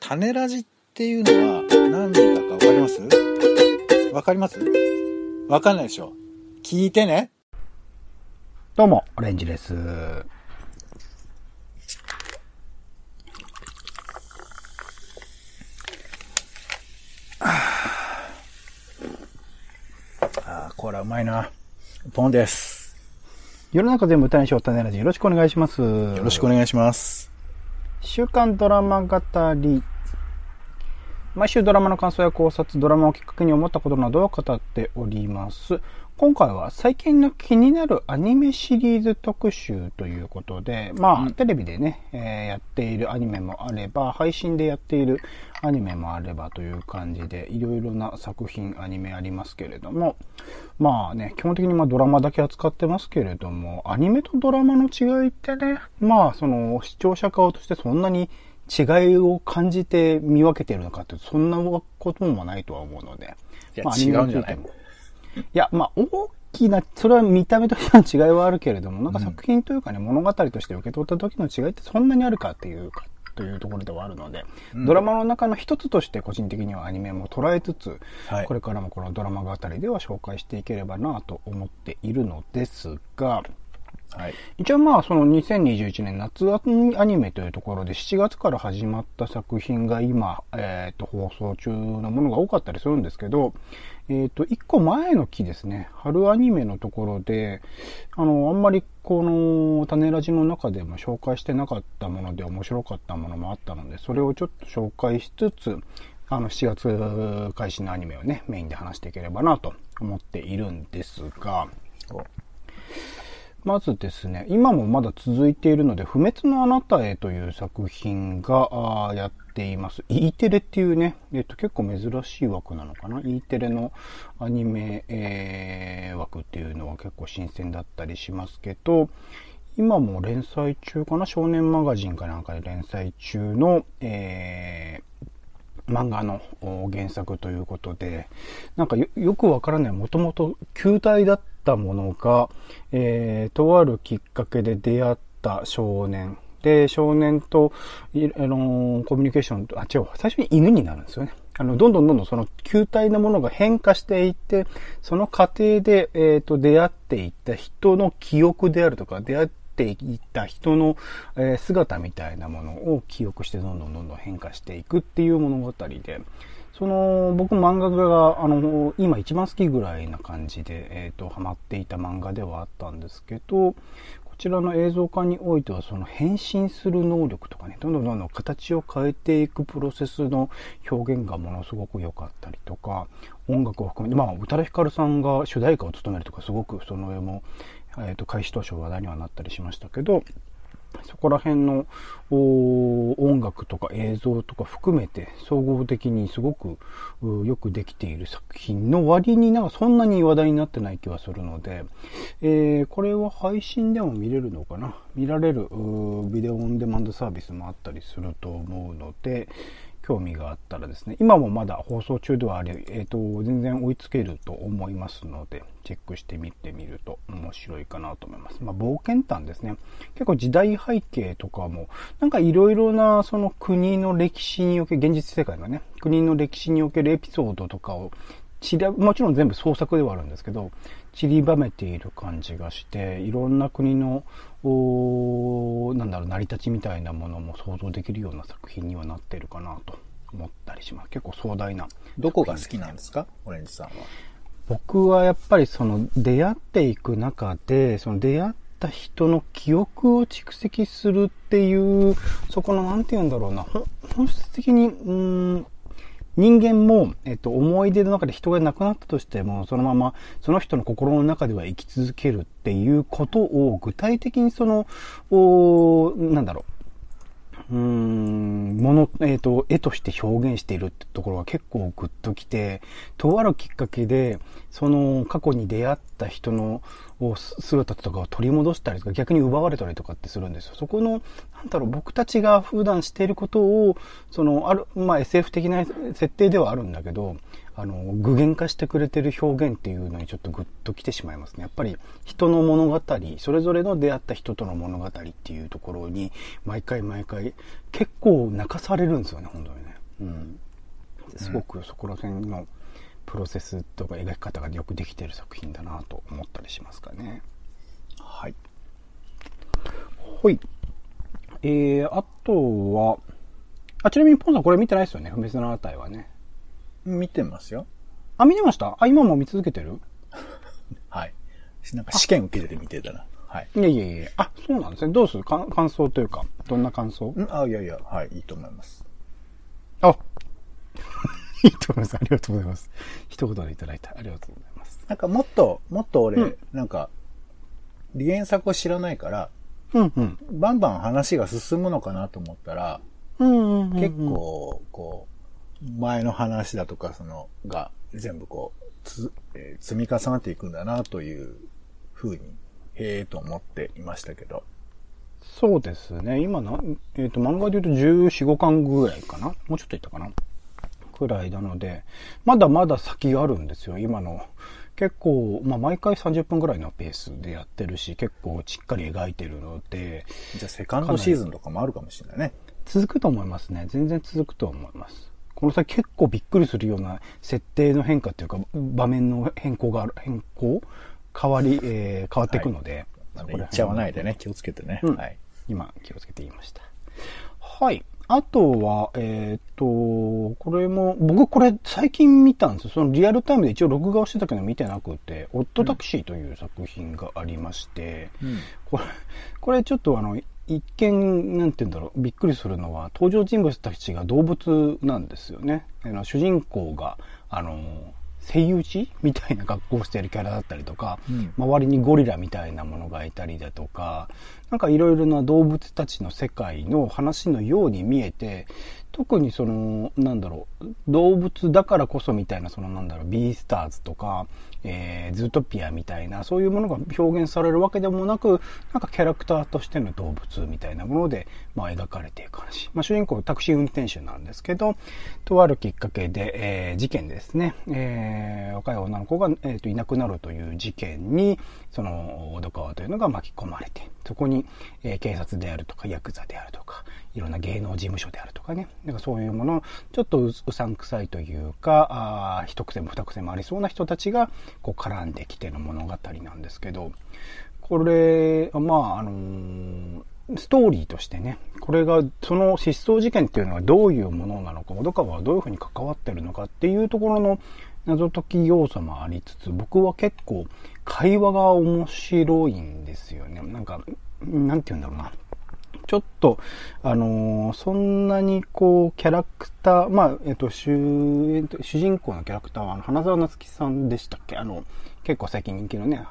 種ラジっていうのは何だかわかります？わかんないでしょ。聞いてね。どうもオレンジです。これはうまいな。ポンです。世の中全部歌にしよう、種ラジ。よろしくお願いします。よろしくお願いします。週刊ドラマ語り。毎週ドラマの感想や考察、ドラマをきっかけに思ったことなどを語っております。今回は最近の気になるアニメシリーズ特集ということで、テレビでね、やっているアニメもあれば、配信でやっているアニメもあればという感じで、いろいろな作品、アニメありますけれども、基本的にドラマだけ扱ってますけれども、アニメとドラマの違いってね、視聴者側としてそんなに違いを感じて見分けているのかって、そんなこともないとは思うので。いや、違うんじゃない？大きな、それは見た目としての違いはあるけれども、作品というかね、物語として受け取った時の違いってそんなにあるかっていうか、というところではあるので、ドラマの中の一つとして個人的にはアニメも捉えつつ、これからもこのドラマ語りでは紹介していければなと思っているのですが、一応その2021年夏アニメというところで7月から始まった作品が今、放送中のものが多かったりするんですけど、1個前の期ですね、春アニメのところで、あんまりこの種ラジの中でも紹介してなかったもので面白かったものもあったので、それをちょっと紹介しつつ、7月開始のアニメをね、メインで話していければなと思っているんですが、まずですね、今もまだ続いているので、不滅のあなたへという作品がやっています。Eテレっていうね、結構珍しい枠なのかな。Eテレのアニメ、枠っていうのは結構新鮮だったりしますけど、今も連載中かな、少年マガジンかなんかで連載中の、漫画の原作ということで、よくわからない、もともと球体だったものが、とあるきっかけで出会った少年で、少年とコミュニケーション、最初に犬になるんですよね。どんどんその球体のものが変化していって、その過程で出会っていった人の記憶であるとか、出会っていった人の姿みたいなものを記憶してどんどん変化していくっていう物語で、僕漫画が今一番好きぐらいな感じでハマっていた漫画ではあったんですけど、こちらの映像化においてはその変身する能力とかね、どんどん形を変えていくプロセスの表現がものすごく良かったりとか、音楽を含めて宇多田ヒカルさんが主題歌を務めるとか、すごくその絵も開始当初話題にはなったりしましたけど、そこら辺の音楽とか映像とか含めて総合的にすごくよくできている作品の割にそんなに話題になってない気はするので、これは配信でも見れるのかな、見られるビデオオンデマンドサービスもあったりすると思うので、興味があったらですね、今もまだ放送中ではあり、全然追いつけると思いますので、チェックしてみてみると面白いかなと思います。冒険譚ですね。結構時代背景とかも、いろいろなその国の歴史における、現実世界のね、国の歴史におけるエピソードとかを、もちろん全部創作ではあるんですけど、散りばめている感じがして、いろんな国の、成り立ちみたいなものも想像できるような作品にはなっているかなと思ったりします。結構壮大な。どこが好きなんですか、オレンジさんは。僕はやっぱり出会っていく中で、出会った人の記憶を蓄積するっていう、そこの本質的に、人間も、思い出の中で人が亡くなったとしても、そのままその人の心の中では生き続けるっていうことを具体的に絵として表現しているってところは結構グッときて、とあるきっかけで、過去に出会った人の姿とかを取り戻したりとか、逆に奪われたりとかってするんですよ。そこの、僕たちが普段していることを、SF 的な設定ではあるんだけど、具現化してくれてる表現っていうのにちょっとグッときてしまいますね。やっぱり人の物語、それぞれの出会った人との物語っていうところに毎回結構泣かされるんですよね、本当にね。うん、すごくそこら辺のプロセスとか描き方がよくできてる作品だなと思ったりしますかね。はい。はい。あとは、ちなみにポンさんこれ見てないですよね、不滅のあたりはね。見てますよ。見てました。今も見続けてるはい。なんか試験受けてるみたいだな。はい。いや。そうなんですね。どうする感想というか、どんな感想？いや、はい、いいと思います。いいと思います。ありがとうございます。一言でいただいた。ありがとうございます。なんかもっと俺、なんか、原作を知らないから、バンバン話が進むのかなと思ったら、結構、前の話だとか、が全部積み重なっていくんだなというふうに、と思っていましたけど。そうですね。今漫画で言うと14、5巻ぐらいかな？もうちょっといったかな？くらいなので、まだまだ先があるんですよ、今の。結構、毎回30分ぐらいのペースでやってるし、結構しっかり描いてるので。じゃあ、セカンドシーズンとかもあるかもしれないね。続くと思いますね。全然続くと思います。この先結構びっくりするような設定の変化というか、場面の変わっていくので。言っちゃわないでね、気をつけてね。はい。今、気をつけて言いました。はい。あとは、これも、僕これ最近見たんですよ。リアルタイムで一応録画をしてたけど見てなくて、オットタクシーという作品がありまして、これちょっと一見、なんて言うんだろう、びっくりするのは、登場人物たちが動物なんですよね。主人公が、セイウチみたいな格好をしているキャラだったりとか、周りにゴリラみたいなものがいたりだとか、なんかいろいろな動物たちの世界の話のように見えて、特に動物だからこそみたいな、ビースターズとか、ズートピアみたいな、そういうものが表現されるわけでもなく、なんかキャラクターとしての動物みたいなもので、描かれていく話。主人公タクシー運転手なんですけど、とあるきっかけで、事件ですね。若い女の子が、いなくなるという事件に、オドカワというのが巻き込まれて、そこに、警察であるとか、ヤクザであるとか、いろんな芸能事務所であるとかね、なんかそういうもの、ちょっとうさんくさいというか、一癖も二癖もありそうな人たちが絡んできての物語なんですけど、これ、ストーリーとしてね、これが、その失踪事件っていうのはどういうものなのか、小高はどういうふうに関わってるのかっていうところの謎解き要素もありつつ、僕は結構会話が面白いんですよね。なんか、なんて言うんだろうな。ちょっと、そんなにキャラクター、主人公のキャラクターは、花澤夏樹さんでしたっけ？結構最近人気のね、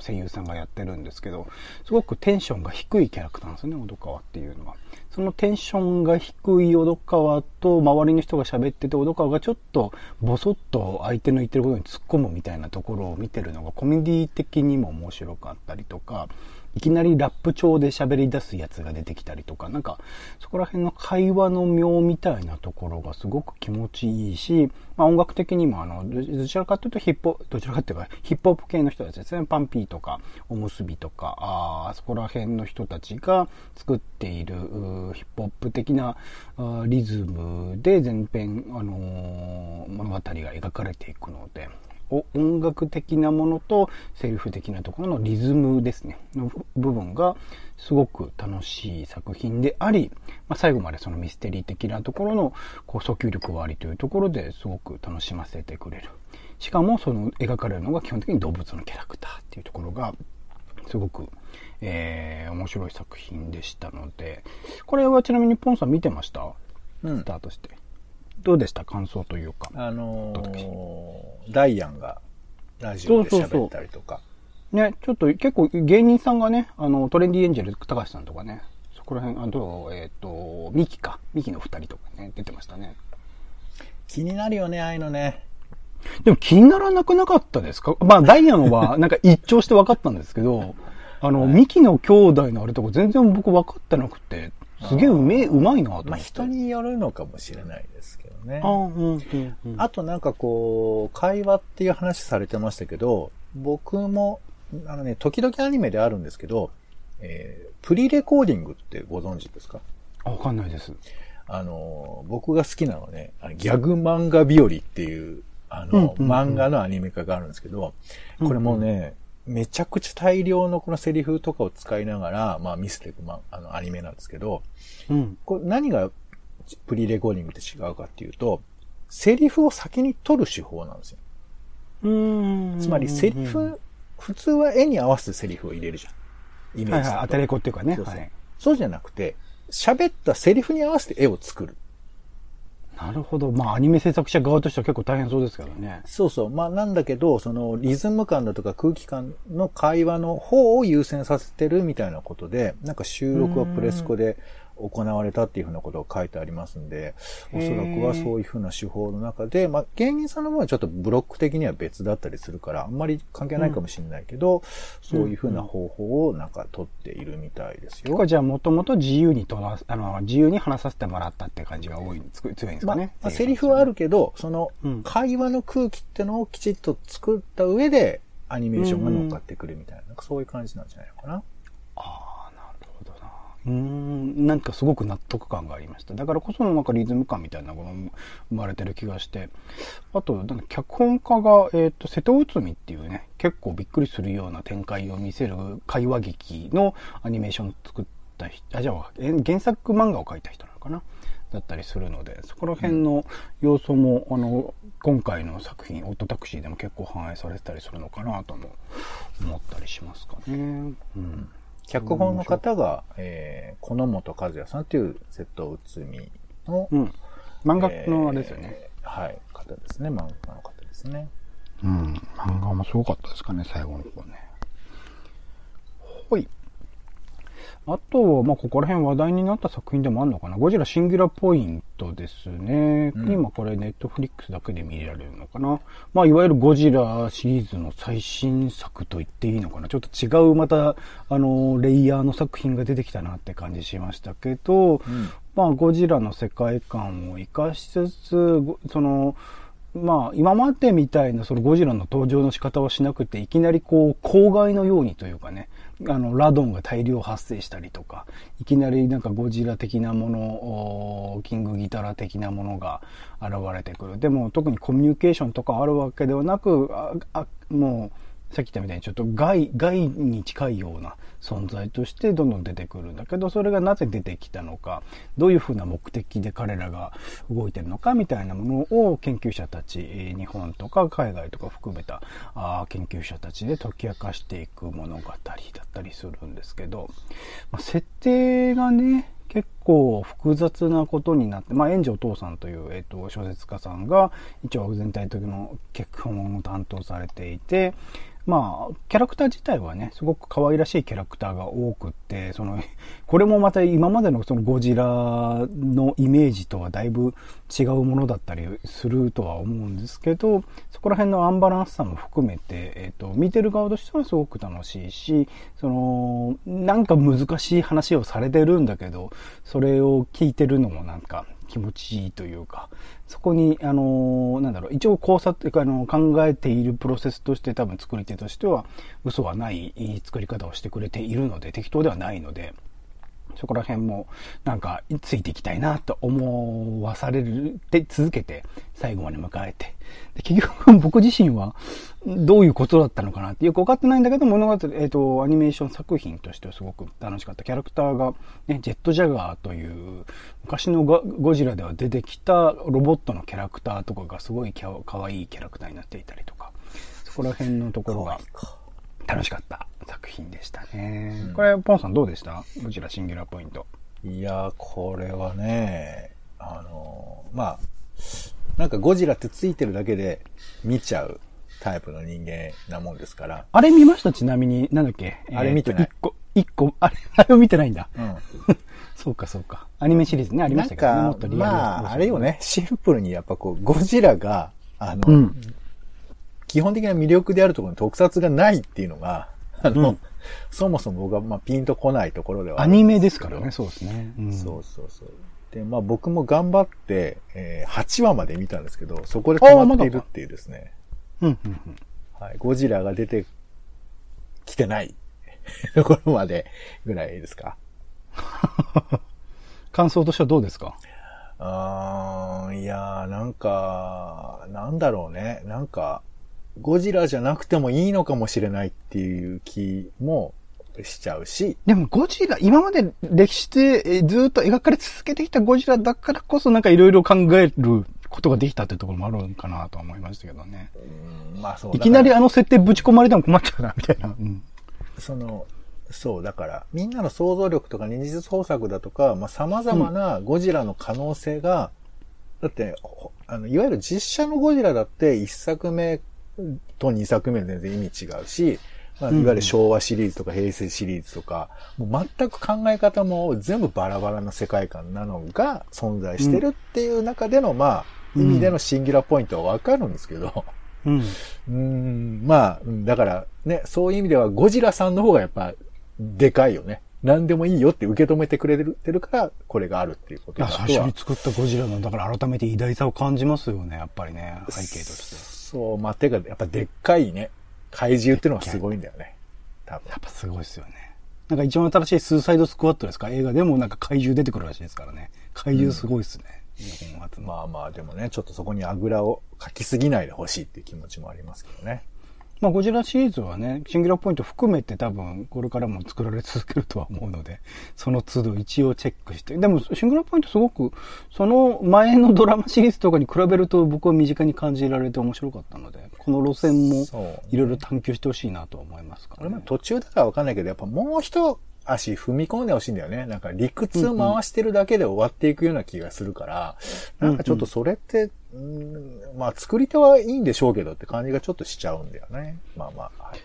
声優さんがやってるんですけど、すごくテンションが低いキャラクターなんですよね、小戸川っていうのは。そのテンションが低い小戸川と周りの人が喋ってて、小戸川がちょっとボソッと相手の言ってることに突っ込むみたいなところを見てるのがコメディ的にも面白かったりとか、いきなりラップ調で喋り出すやつが出てきたりとか、なんかそこら辺の会話の妙みたいなところがすごく気持ちいいし、音楽的にもどちらかというとヒップホップ系の人たちですね。パンピーとかおむすびとか、そこら辺の人たちが作っているヒップホップ的なリズムで全編、物語が描かれていくので、音楽的なものとセリフ的なところのリズムですねの部分がすごく楽しい作品であり、最後までそのミステリー的なところの訴求力はありというところですごく楽しませてくれる。しかもその描かれるのが基本的に動物のキャラクターっていうところがすごく、面白い作品でしたので、これはちなみにポンさん見てました？スタートして。どうでした感想というか。ダイアンがラジオで喋ったりとか。ね、ちょっと結構芸人さんがね、トレンディエンジェル高橋さんとかね、そこら辺、ミキの二人とかね、出てましたね。気になるよね、ああいうのね。でも気にならなくなかったですか？ダイアンはなんか一聴して分かったんですけど、ミキの兄弟のあれとか全然僕分かってなくて、すげえうまいなと思って。まあ人によるのかもしれないですけどね。あ、うんうんうん、あとなんかこう、会話っていう話されてましたけど、僕も、ね、時々アニメであるんですけど、プリレコーディングってご存知ですか？わかんないです。僕が好きなのはね、ギャグ漫画日和っていう、うんうんうん、漫画のアニメ化があるんですけど、これもね、うんうん、めちゃくちゃ大量のこのセリフとかを使いながら、まあ見せていく、ま、アニメなんですけど、うん、これ何がプリレコーディングって違うかっていうと、セリフを先に取る手法なんですよ。つまりセリフ、普通は絵に合わせてセリフを入れるじゃん。イメージ。はいはい、当たり子っていうかね。そうですね。はい、そうじゃなくて、喋ったセリフに合わせて絵を作る。なるほど。まあ、アニメ制作者側としては結構大変そうですからね。そうそう。まあ、なんだけど、その、リズム感だとか空気感の会話の方を優先させてるみたいなことで、なんか収録はプレスコで行われたっていうふうなことが書いてありますんで、おそらくはそういうふうな手法の中で、まあ、芸人さんの方はちょっとブロック的には別だったりするから、あんまり関係ないかもしれないけど、うん、そういうふうな方法をなんか取っているみたいですよ。結構じゃあ、もともと自由に自由に話させてもらったって感じが多いんです、強いんですかね。まあ、セリフはあるけど、その、会話の空気ってのをきちっと作った上で、アニメーションが乗っかってくるみたいな、なんかそういう感じなんじゃないのかな。ああ、なるほどな。なんかすごく納得感がありました。だからこそなんかリズム感みたいなものも生まれてる気がして。あと、なんか脚本家が、瀬戸内海っていうね、結構びっくりするような展開を見せる会話劇のアニメーションを作った人、じゃあ原作漫画を描いた人なのかなだったりするので、そこら辺の要素も、今回の作品、オットタクシーでも結構反映されてたりするのかなとも思ったりしますかね。うん。脚本の方が、小野本和也さんという瀬戸内海の、漫画のあれですよね。はい、方ですね。漫画の方ですね。うん、漫画もすごかったですかね、最後の方ね。ほい。あと、まあ、ここら辺話題になった作品でもあるのかな。ゴジラシンギュラポイントですね。うん、今これネットフリックスだけで見られるのかな。まあ、いわゆるゴジラシリーズの最新作と言っていいのかな。ちょっと違うまた、レイヤーの作品が出てきたなって感じしましたけど、うん、まあ、ゴジラの世界観を生かしつつ、その、まあ、今までみたいな、そのゴジラの登場の仕方はしなくて、いきなりこう、公害のようにというかね、ラドンが大量発生したりとか、いきなりなんかゴジラ的なもの、キングギタラ的なものが現れてくる。でも、特にコミュニケーションとかあるわけではなく、もう、さっき言ったみたいにちょっと害に近いような存在としてどんどん出てくるんだけど、それがなぜ出てきたのか、どういうふうな目的で彼らが動いてるのかみたいなものを研究者たち、日本とか海外とか含めた研究者たちで解き明かしていく物語だったりするんですけど、まあ、設定がね、結構複雑なことになって、まあ、円城父さんという、小説家さんが一応全体的な脚本を担当されていて、まあ、キャラクター自体はね、すごく可愛らしいキャラクターが多くって、その、これもまた今までのそのゴジラのイメージとはだいぶ違うものだったりするとは思うんですけど、そこら辺のアンバランスさも含めて、見てる側としてはすごく楽しいし、その、なんか難しい話をされてるんだけど、それを聞いてるのもなんか、気持ちいいというか、そこに、なんだろう、一応考察、考えているプロセスとして多分作り手としては嘘はない作り方をしてくれているので、適当ではないので、そこら辺もなんかついていきたいなと思わされるで続けて最後まで迎えて、で結局僕自身はどういうことだったのかなってよく分かってないんだけど、物語、アニメーション作品としてはすごく楽しかった。キャラクターが、ね、ジェットジャガーという昔のゴジラでは出てきたロボットのキャラクターとかがすごいかわいいキャラクターになっていたりとか、そこら辺のところが楽しかった作品でしたね。うん、これポンさんどうでした？ゴジラシンギュラーポイント。いやこれはね、まあなんかゴジラってついてるだけで見ちゃうタイプの人間なもんですから。あれ見ましたちなみになんだっけ？あれ見てない。一個あれを見てないんだ。うん、そうかアニメシリーズねありましたけど、なんかもっとリアルまああれよね、シンプルにやっぱこうゴジラが基本的な魅力であるところに特撮がないっていうのがうん、そもそも僕はまあピンとこないところではあるんですけど。アニメですからね、そうですね。うん、そうそうそう。で、まあ僕も頑張って、8話まで見たんですけど、そこで止まっているっていうですね。うんうんうん。はい、ゴジラが出てきてないところまでぐらいですか。感想としてはどうですか？いやー、なんか、なんだろうね。なんか、ゴジラじゃなくてもいいのかもしれないっていう気もしちゃうし。でもゴジラ、今まで歴史でずっと描かれ続けてきたゴジラだからこそなんかいろいろ考えることができたってところもあるんかなと思いましたけどね。まあそう。いきなりあの設定ぶち込まれても困っちゃうな、みたいな。うん、そう、だから、みんなの想像力とか二次創作だとか、まあ、様々なゴジラの可能性が、うん、だって、いわゆる実写のゴジラだって1作目と2作目は全然意味違うし、まあ、いわゆる昭和シリーズとか平成シリーズとか、うん、もう全く考え方も全部バラバラな世界観なのが存在してるっていう中での、うん、まあ、意味でのシンギュラポイントはわかるんですけど、うん、まあ、だからね、そういう意味ではゴジラさんの方がやっぱ、でかいよね。何でもいいよって受け止めてくれてるから、これがあるっていうことだとは。最初に作ったゴジラの、だから改めて偉大さを感じますよね、やっぱりね、背景として。そう、まあ、てか、やっぱでっかいね、怪獣っていうのがすごいんだよね。多分。やっぱすごいですよね。なんか一番新しいスーサイドスクワットですか？映画でもなんか怪獣出てくるらしいですからね。怪獣すごいですね。うん、まあまあ、でもね、ちょっとそこにあぐらをかきすぎないでほしいっていう気持ちもありますけどね。まあ、ゴジラシリーズはね、シンギュラーポイント含めて多分、これからも作られ続けるとは思うので、その都度一応チェックして。でも、シンギュラーポイントすごく、その前のドラマシリーズとかに比べると僕は身近に感じられて面白かったので、この路線もいろいろ探求してほしいなと思いますからね。途中だからわかんないけど、やっぱもう一足踏み込んでほしいんだよね。なんか理屈を回してるだけで終わっていくような気がするから、うんうん、なんかちょっとそれって、まあ作り手はいいんでしょうけどって感じがちょっとしちゃうんだよね。まあまあ、はい、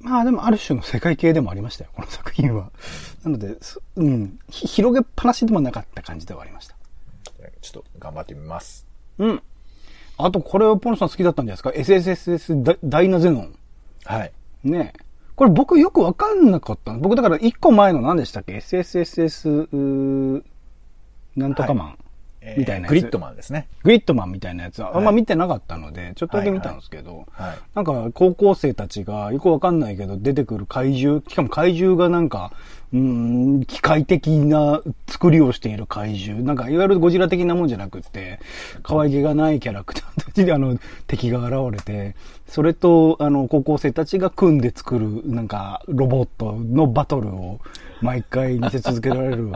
まあでもある種の世界系でもありましたよ、この作品は。なので、うん、広げっぱなしでもなかった感じではありました。ちょっと頑張ってみます。うん。あとこれはポノさん好きだったんじゃないですか？ SSSS ダイナゼノン。はい。ねえ。これ僕よくわかんなかった。僕だから1個前の何でしたっけ？ SSSS、なんとかマン。はい、みたいなやつ。グリッドマンですね。グリッドマンみたいなやつは、はい、あんま見てなかったので、ちょっとだけ見たんですけど、はいはい、なんか高校生たちが、よくわかんないけど出てくる怪獣、しかも怪獣がなんか、機械的な作りをしている怪獣、なんかいわゆるゴジラ的なもんじゃなくって、可愛げがないキャラクターたちで敵が現れて、それと高校生たちが組んで作るなんかロボットのバトルを毎回見せ続けられる。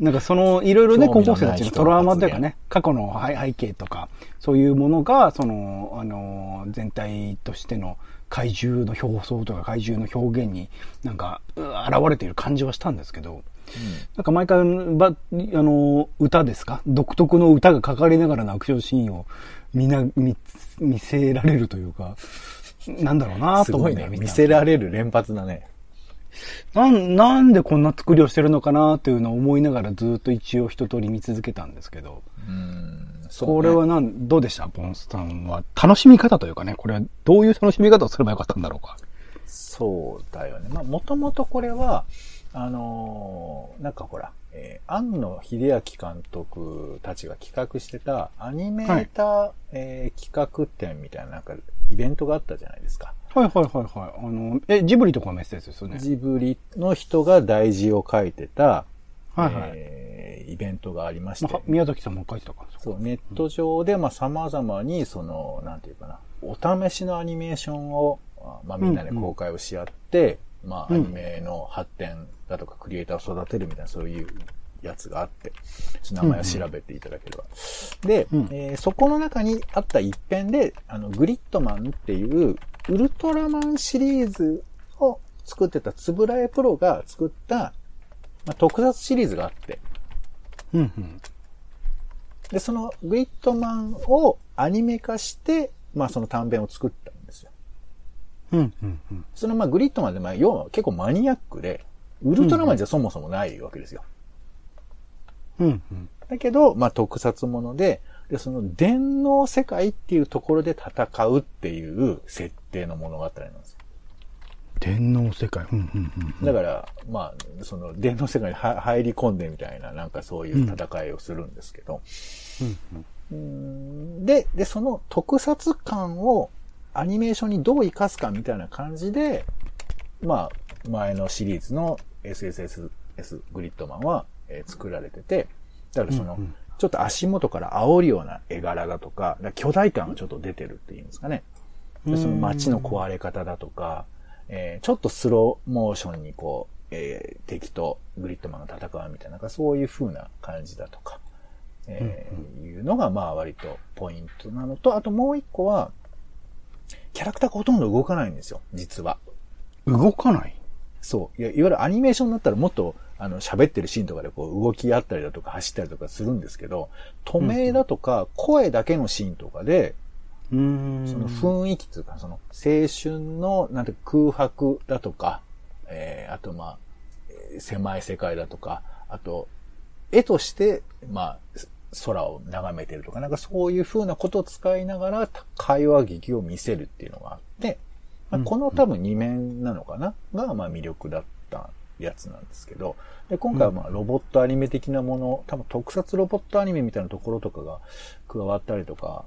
なんかその、いろいろね、高校生たちのトラウマというかね、過去の背景とか、そういうものが、その、全体としての怪獣の表層とか怪獣の表現になんか、現れている感じはしたんですけど、うん、なんか毎回、歌ですか？独特の歌がかかりながらのアクションシーンを見せられるというか、なんだろうなと思いながら見た。すごいね。見せられる連発だね。なんでこんな作りをしてるのかなっていうのを思いながらずっと一応一通り見続けたんですけど。そうね、これはどうでした？ポンスさんは。楽しみ方というかね、これはどういう楽しみ方をすればよかったんだろうか。そうだよね。まあ、もともとこれは、なんかほら、庵野秀明監督たちが企画してたアニメーター、はい、企画展みたいななんかイベントがあったじゃないですか。はいはいはいはい。ジブリとかのやつですよね。ジブリの人が題字を書いてた、はいはい、イベントがありまして。まあ、宮崎さんも書いてたから。そう、ネット上で、まあ、様々に、その、なんていうかな、お試しのアニメーションを、まあ、みんなで公開をし合って、うんうん、まあ、アニメの発展だとか、クリエイターを育てるみたいな、そういうやつがあって、名前を調べていただければ。うんうん、で、そこの中にあった一編で、グリッドマンっていう、ウルトラマンシリーズを作ってたつぶらえプロが作った、まあ、特撮シリーズがあって、うんうん、でそのグリッドマンをアニメ化して、まあ、その短編を作ったんですよ。うんうんうん、そのまあグリッドマンでまあ要は結構マニアックでウルトラマンじゃそもそもないわけですよ。うんうん、だけどまあ特撮もので。で、その、電脳世界っていうところで戦うっていう設定の物語なんですよ。電脳世界、うんうんうんうん、だからまあその電脳世界に入り込んでみたいな、なんかそういう戦いをするんですけど、うんうん、でその特撮感をアニメーションにどう生かすかみたいな感じで、まあ前のシリーズの SSSS グリッドマンは作られてて、だからその、うんうん、ちょっと足元から煽るような絵柄だとか、巨大感がちょっと出てるっていうんですかね。でその街の壊れ方だとか、ちょっとスローモーションにこう、敵とグリッドマンが戦うみたいな、そういう風な感じだとか、いうのがまあ割とポイントなのと、あともう一個は、キャラクターがほとんど動かないんですよ、実は。動かない？そう。いわゆるアニメーションだったらもっと、喋ってるシーンとかでこう動きあったりだとか走ったりとかするんですけど、止めだとか声だけのシーンとかで、その雰囲気というか、その青春のなんて空白だとか、あとまあ、狭い世界だとか、あと、絵として、まあ、空を眺めてるとか、なんかそういう風なことを使いながら会話劇を見せるっていうのがあって、まあ、この多分2面なのかなが、まあ魅力だったやつなんですけど、で今回はまあロボットアニメ的なもの、多分特撮ロボットアニメみたいなところとかが加わったりとか、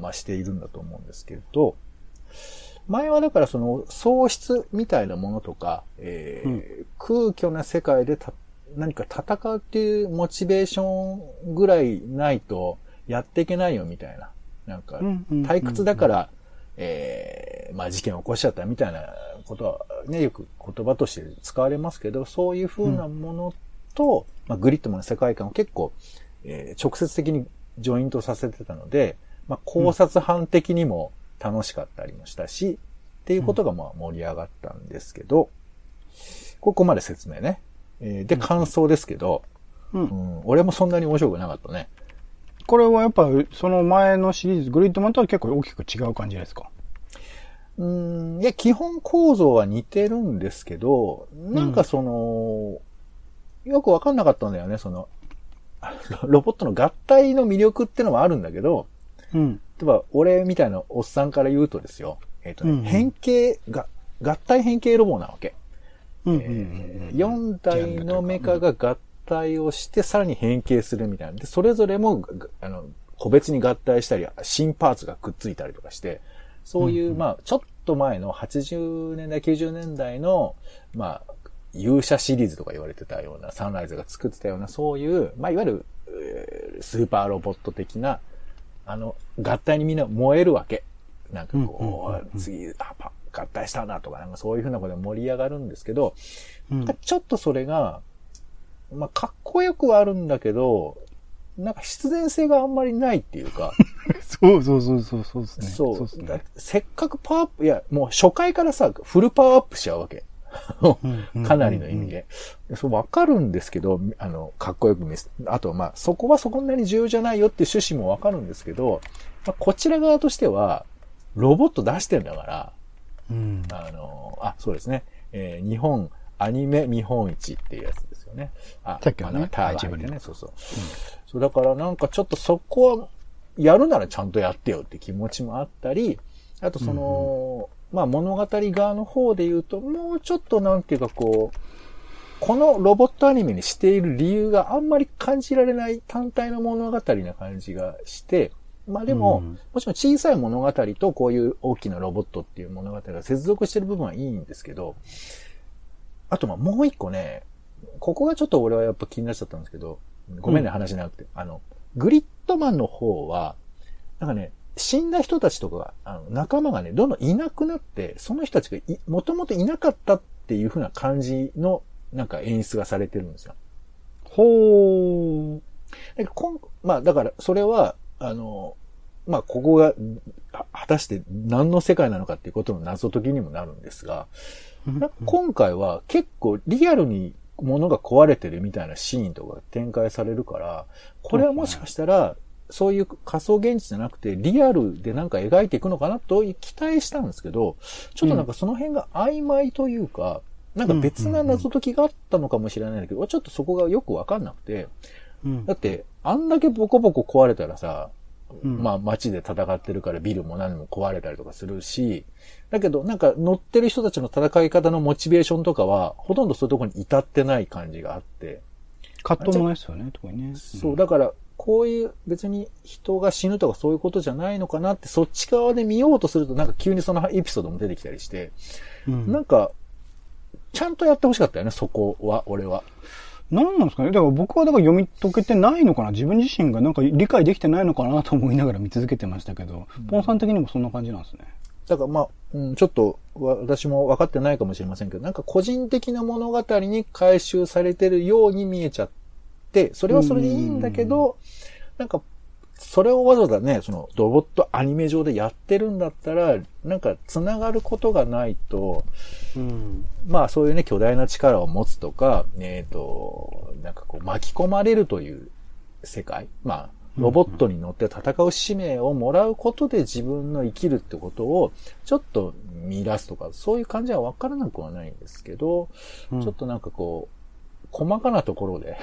まあしているんだと思うんですけど、前はだからその喪失みたいなものとか、空虚な世界で何か戦うっていうモチベーションぐらいないとやっていけないよみたいな、なんか退屈だから、まあ事件を起こしちゃったみたいなことはね、よく言葉として使われますけど、そういう風なものと、まあグリッドマンの世界観を結構、直接的にジョイントさせてたので、まあ考察班的にも楽しかったりもしたし、っていうことがまあ盛り上がったんですけど、ここまで説明ね。で、感想ですけど、俺もそんなに面白くなかったね。これはやっぱその前のシリーズ、グリッドマンとは結構大きく違う感じですか？いや、基本構造は似てるんですけど、なんかその、よくわかんなかったんだよね、その、ロボットの合体の魅力ってのもあるんだけど、例えば俺みたいなおっさんから言うとですよ、変形が、合体変形ロボなわけ。4体のメカが合体をして、さらに変形するみたいな。で、それぞれも、個別に合体したり、新パーツがくっついたりとかして、そういう、まあ、ちょっと前の80年代、90年代の、まあ、勇者シリーズとか言われてたような、サンライズが作ってたような、そういう、まあ、いわゆる、スーパーロボット的な、合体にみんな燃えるわけ。なんかこう、次、合体したなとか、なんかそういう風なことで盛り上がるんですけど、ちょっとそれが、まあ、かっこよくはあるんだけど、なんか必然性があんまりないっていうか。そうですね。そうですね。せっかくパワーアップ、いや、もう初回からさ、フルパワーアップしちゃうわけ。かなりの意味で。そう、わかるんですけど、かっこよく見せ、あとまあ、そこはそんなに重要じゃないよっていう趣旨もわかるんですけど、まあ、こちら側としては、ロボット出してんだから、そうですね、日本アニメ見本市っていうやつですよね。さっきのね、タイトルね。そうだからなんかちょっとそこはやるならちゃんとやってよって気持ちもあったり、あとその、まあ物語側の方で言うと、もうちょっとなんていうかこう、このロボットアニメにしている理由があんまり感じられない単体の物語な感じがして、まあでも、もちろん小さい物語とこういう大きなロボットっていう物語が接続してる部分はいいんですけど、あとまあもう一個ね、ここがちょっと俺はやっぱ気になっちゃったんですけど、ごめんね、話なくて。グリッドマンの方は、なんかね、死んだ人たちとか、仲間がね、どんどんいなくなって、その人たちがもともといなかったっていう風な感じの、なんか演出がされてるんですよ。ほー。まあだから、それは、まあ、ここが、果たして何の世界なのかっていうことの謎解きにもなるんですが、今回は結構リアルに物が壊れてるみたいなシーンとか展開されるから、これはもしかしたら、そういう仮想現実じゃなくてリアルでなんか描いていくのかなと期待したんですけど、ちょっとなんかその辺が曖昧というか、なんか別な謎解きがあったのかもしれないんだけど、ちょっとそこがよくわかんなくて、だってあんだけボコボコ壊れたらさ、うん、まあ街で戦ってるからビルも何も壊れたりとかするし、だけどなんか乗ってる人たちの戦い方のモチベーションとかはほとんどそういうところに至ってない感じがあって。葛藤もないですよね、特にね。うん、そう、だからこういう別に人が死ぬとかそういうことじゃないのかなってそっち側で見ようとするとなんか急にそのエピソードも出てきたりして、うん、なんかちゃんとやってほしかったよね、そこは、俺は。何なんですかね。だから僕はだから読み解けてないのかな。自分自身がなんか理解できてないのかなと思いながら見続けてましたけど、うん、ポンさん的にもそんな感じなんですね。だからまあ、うん、ちょっと私も分かってないかもしれませんけど、なんか個人的な物語に回収されてるように見えちゃって、それはそれでいいんだけど、なんかそれをわざわざね、そのロボットアニメ上でやってるんだったら、なんか繋がることがないと、うん、まあそういうね、巨大な力を持つとか、なんかこう巻き込まれるという世界、まあロボットに乗って戦う使命をもらうことで自分の生きるってことをちょっと見出すとか、そういう感じはわからなくはないんですけど、うん、ちょっとなんかこう、細かなところで、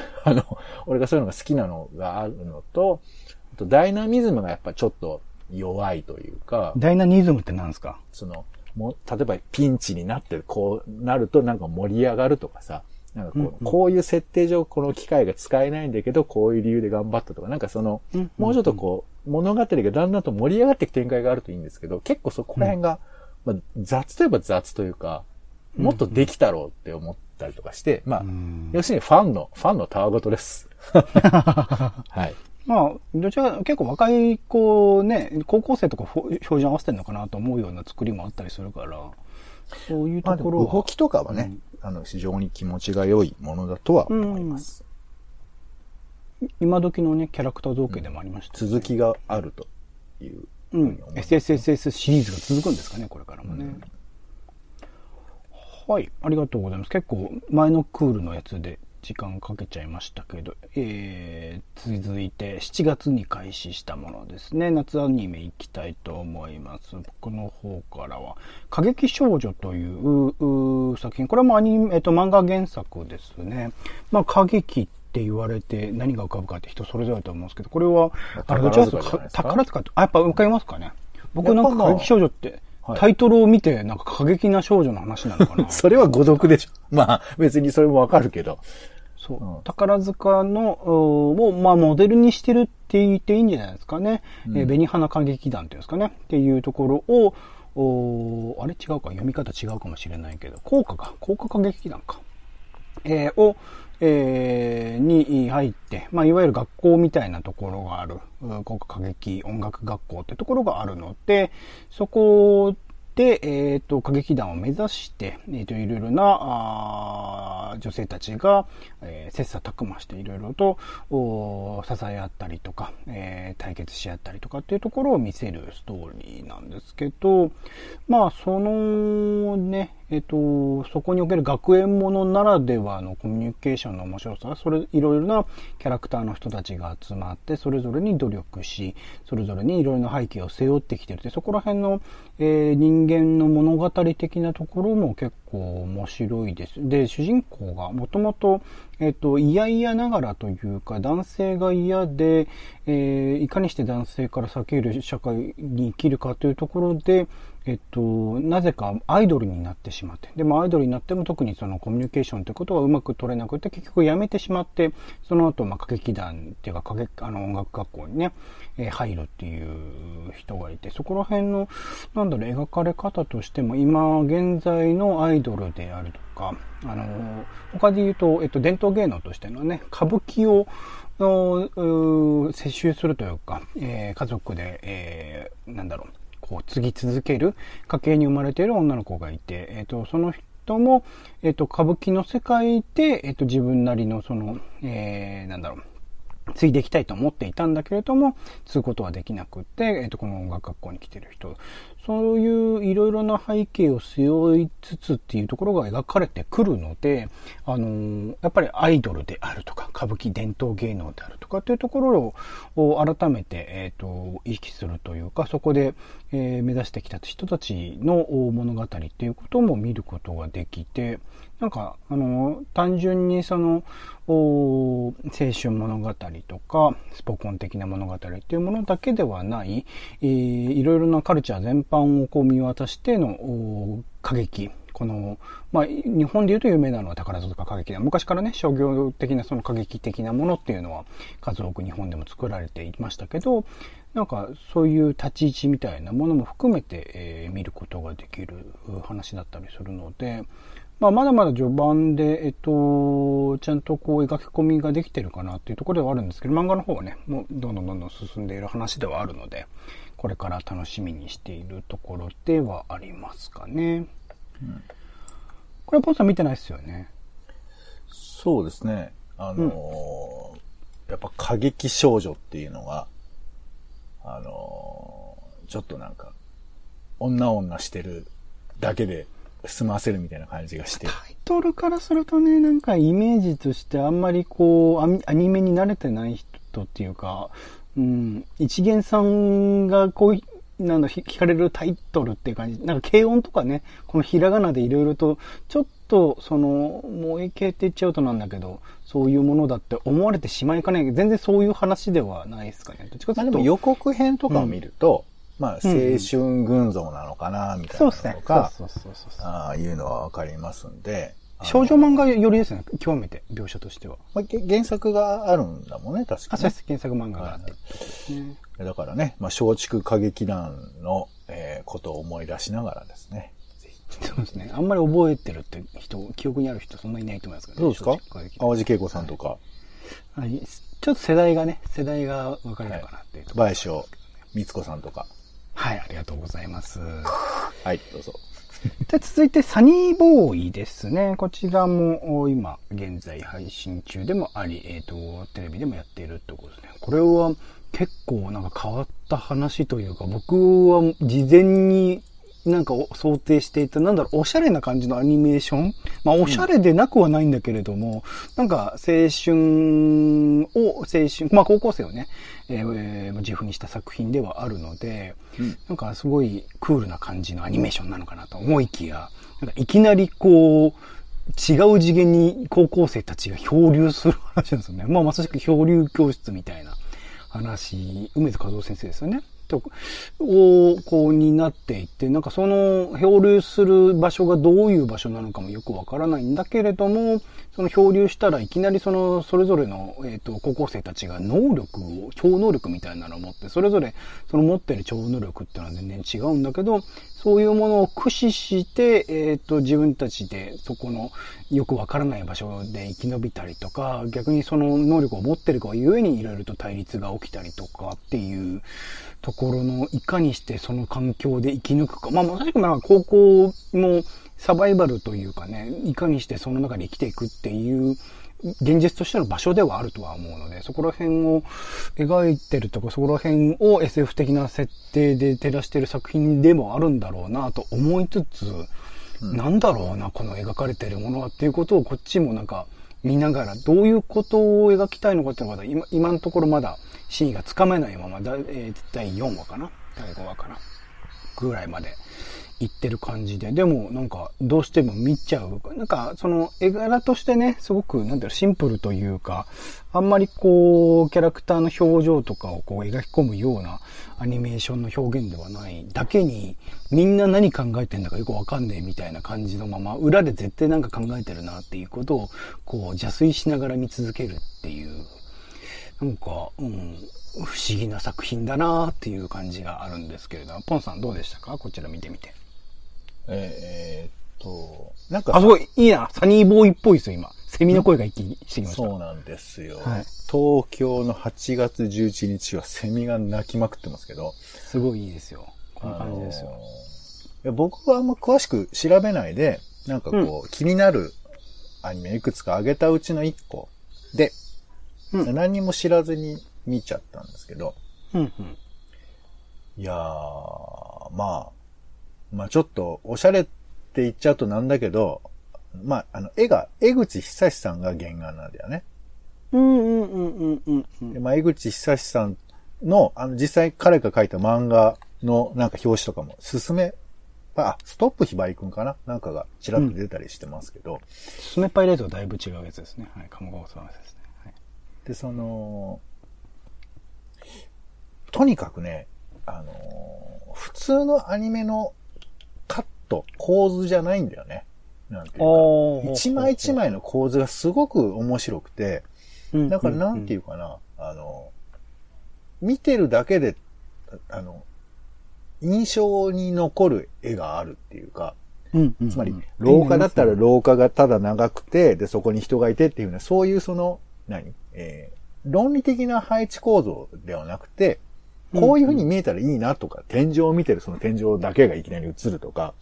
俺がそういうのが好きなのがあるのと、ダイナミズムがやっぱちょっと弱いというか。ダイナミズムって何ですか？その、例えばピンチになってこうなるとなんか盛り上がるとかさ、なんかこう、うんうん、こういう設定上この機械が使えないんだけど、こういう理由で頑張ったとか、なんかその、うんうんうん、もうちょっとこう、物語がだんだんと盛り上がっていく展開があるといいんですけど、結構そこら辺が、うんまあ、雑といえば雑というか、もっとできたろうって思ったりとかして、まあ、要するにファンのたわごとです。はい。まあ、どちらか結構若い子ね、高校生とか表示合わせてるのかなと思うような作りもあったりするから、そういうところは。まあ、動きとかはね、うん、非常に気持ちが良いものだとは思います。うん、今時のね、キャラクター造形でもありました、ねうん。続きがあるという。うん。SSSS シリーズが続くんですかね、これからもね。うん、はい、ありがとうございます。結構前のクールのやつで。時間かけちゃいましたけど、続いて7月に開始したものですね。夏アニメいきたいと思います。僕の方からは過激少女という作品、これもアニメ、漫画原作ですね。まあ過激って言われて何が浮かぶかって人それぞれだと思うんですけど、これはどちらかというと宝塚って、あ、やっぱ浮かびますかね。僕なんか過激少女って。はい、タイトルを見て、なんか過激な少女の話なのかな。それは誤読でしょ。まあ、別にそれもわかるけど。そう。うん、宝塚の、を、まあ、モデルにしてるって言っていいんじゃないですかね。うん、紅花歌劇団っていうんですかね。っていうところを、あれ違うか、読み方違うかもしれないけど、効果歌劇団か。を、に入って、まあ、いわゆる学校みたいなところがある、国家歌劇音楽学校ってところがあるので、そこで、歌劇団を目指して、いろいろな、女性たちが、切磋琢磨していろいろと、支え合ったりとか、対決し合ったりとかっていうところを見せるストーリーなんですけど、まあ、そのね、そこにおける学園ものならではのコミュニケーションの面白さは、それ、いろいろなキャラクターの人たちが集まって、それぞれに努力し、それぞれにいろいろな背景を背負ってきてるって、そこら辺の、人間の物語的なところも結構面白いです。で、主人公がもともと、嫌ながらというか、男性が嫌で、いかにして男性から避ける社会に生きるかというところで、なぜかアイドルになってしまって、でもアイドルになっても特にそのコミュニケーションということはうまく取れなくて、結局やめてしまって、その後、まあ、歌劇団っていうか、音楽学校にね、入るっていう人がいて、そこら辺の、描かれ方としても、今現在のアイドルであるとか、他で言うと、伝統芸能としてのね、歌舞伎を、接収するというか、家族で、継ぎ続ける家系に生まれている女の子がいて、その人も、歌舞伎の世界で、自分なりのその、継いでいきたいと思っていたんだけれども、継ぐことはできなくて、この音楽学校に来ている人、そういういろいろな背景を背負いつつっていうところが描かれてくるので、やっぱりアイドルであるとか、歌舞伎伝統芸能であるとかっていうところを改めて、意識するというか、そこで、目指してきた人たちの物語っていうことも見ることができて、単純にその、青春物語とかスポコン的な物語っていうものだけではない、いろいろなカルチャー全般をこう見渡しての歌劇、この、まあ、日本でいうと有名なのは宝塚歌劇だ。昔からね、商業的なその歌劇的なものっていうのは数多く日本でも作られていましたけど、なんかそういう立ち位置みたいなものも含めて、見ることができる話だったりするので、まあ、まだまだ序盤で、ちゃんとこう描き込みができてるかなっていうところではあるんですけど、漫画の方はね、もうどんどん進んでいる話ではあるので、これから楽しみにしているところではありますかね。うん、これポンさん見てないですよね。そうですね。やっぱ過激少女っていうのがちょっとなんか女してるだけで済ませるみたいな感じがして、タイトルからするとね、なんかイメージとしてあんまりこうアニメに慣れてない人っていうか、うん、一元さんがこう聞かれるタイトルっていう感じ。なんか軽音とかね、このひらがなでいろいろと、ちょっとその、萌え系って言っちゃうとなんだけど、そういうものだって思われてしまいかね、全然そういう話ではないですかね。どっちかというと、でも予告編とかを見ると、まあ青春群像なのかな、みたいなのとか、いうのはわかりますんで。少女漫画よりですね、極めて描写としては。まあ、原作があるんだもんね、確かに。あ、そうです。原作漫画があって。だからね、まあ、松竹歌劇団の、ことを思い出しながらですね。そうですね。あんまり覚えてるって人、記憶にある人そんなにいないと思いますけどね。そうですか？淡路恵子さんとか、はい。ちょっと世代が分かれるかなっていうところ、ね。倍賞光子さんとか。はい、ありがとうございます。はい、どうぞ。で続いてサニーボーイですね。こちらも今現在配信中でもあり、テレビでもやっているってことですね。これは結構なんか変わった話というか、僕は事前になんか想定していた、なんだろう、おしゃれな感じのアニメーション、まあおしゃれでなくはないんだけれども、なんか青春、まあ高校生をね、自負にした作品ではあるので、なんかすごいクールな感じのアニメーションなのかなと思いきや、なんかいきなりこう、違う次元に高校生たちが漂流する話なんですよね。まあまさしく漂流教室みたいな話、梅津和夫先生ですよね。こうになっていて、なんかその漂流する場所がどういう場所なのかもよくわからないんだけれども、その漂流したらいきなりそのそれぞれの、高校生たちが超能力みたいなのを持って、それぞれその持ってる超能力っていうのは全然違うんだけど、そういうものを駆使して、自分たちでそこのよくわからない場所で生き延びたりとか、逆にその能力を持ってるがゆえにいろいろと対立が起きたりとかっていうところの、いかにしてその環境で生き抜くか。まあ、まさしくなんか高校のサバイバルというかね、いかにしてその中で生きていくっていう、現実としての場所ではあるとは思うので、そこら辺を描いてるとか、そこら辺を SF 的な設定で照らしてる作品でもあるんだろうなと思いつつ、なんだろうな、この描かれてるものはっていうことをこっちもなんか見ながら、どういうことを描きたいのかっていうのが、今のところまだ真意がつかめないまま、第4話かな、第5話かな、ぐらいまで言ってる感じで、でもなんかどうしても見ちゃう。なんかその絵柄としてね、すごくなんていうの、シンプルというか、あんまりこうキャラクターの表情とかをこう描き込むようなアニメーションの表現ではないだけに、みんな何考えてんだかよくわかんねえみたいな感じのまま、裏で絶対なんか考えてるなっていうことをこう邪推しながら見続けるっていう、なんか、不思議な作品だなっていう感じがあるんですけれども、ポンさんどうでしたか？こちら見てみて。なんか、あ、すごい、いいな、サニーボーイっぽいですよ、今。セミの声が一気にしてきました。そうなんですよ。はい、東京の8月11日はセミが鳴きまくってますけど。すごいいいですよ。こんな感じですよ。いや、僕はあんま詳しく調べないで、なんかこう、気になるアニメいくつか上げたうちの1個で、何にも知らずに見ちゃったんですけど。いやー、まあちょっとおしゃれって言っちゃうとなんだけど、まあ江口久志さんが原案なんだよね。で、まあ江口久志さんの実際彼が書いた漫画のなんか表紙とかも、すすめあ、ストップひばりくんかななんかがちらっと出たりしてますけど。うん、スネッパイレートはだいぶ違うやつですね。はい。鴨川さんのやつですね。はい。で、その、とにかくね、普通のアニメのカット、構図じゃないんだよね。なんていうか、一枚一枚の構図がすごく面白くて、だからなんていうかな、見てるだけで、印象に残る絵があるっていうか、つまり、廊下だったら廊下がただ長くて、で、そこに人がいてっていうのは、そういうその、論理的な配置構造ではなくて、こういう風に見えたらいいなとか、天井を見てるその天井だけがいきなり映るとか、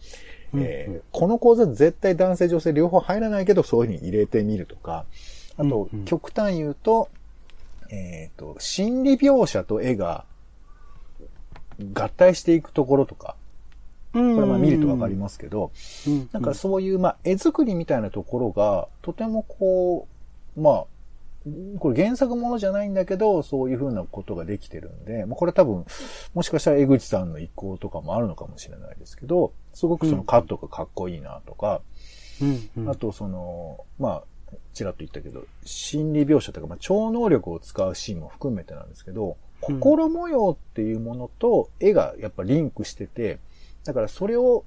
この構図絶対男性女性両方入らないけど、そういう風に入れてみるとか、あと、極端言うと、心理描写と絵が合体していくところとか、これはまあ見るとわかりますけど、なんかそういうまあ絵作りみたいなところが、とてもこう、まあ、これ原作ものじゃないんだけど、そういうふうなことができてるんで、これ多分、もしかしたら江口さんの意向とかもあるのかもしれないですけど、すごくそのカットがかっこいいなとか、あとその、まあ、ちらっと言ったけど、心理描写とか、まあ、超能力を使うシーンも含めてなんですけど、心模様っていうものと絵がやっぱリンクしてて、だからそれを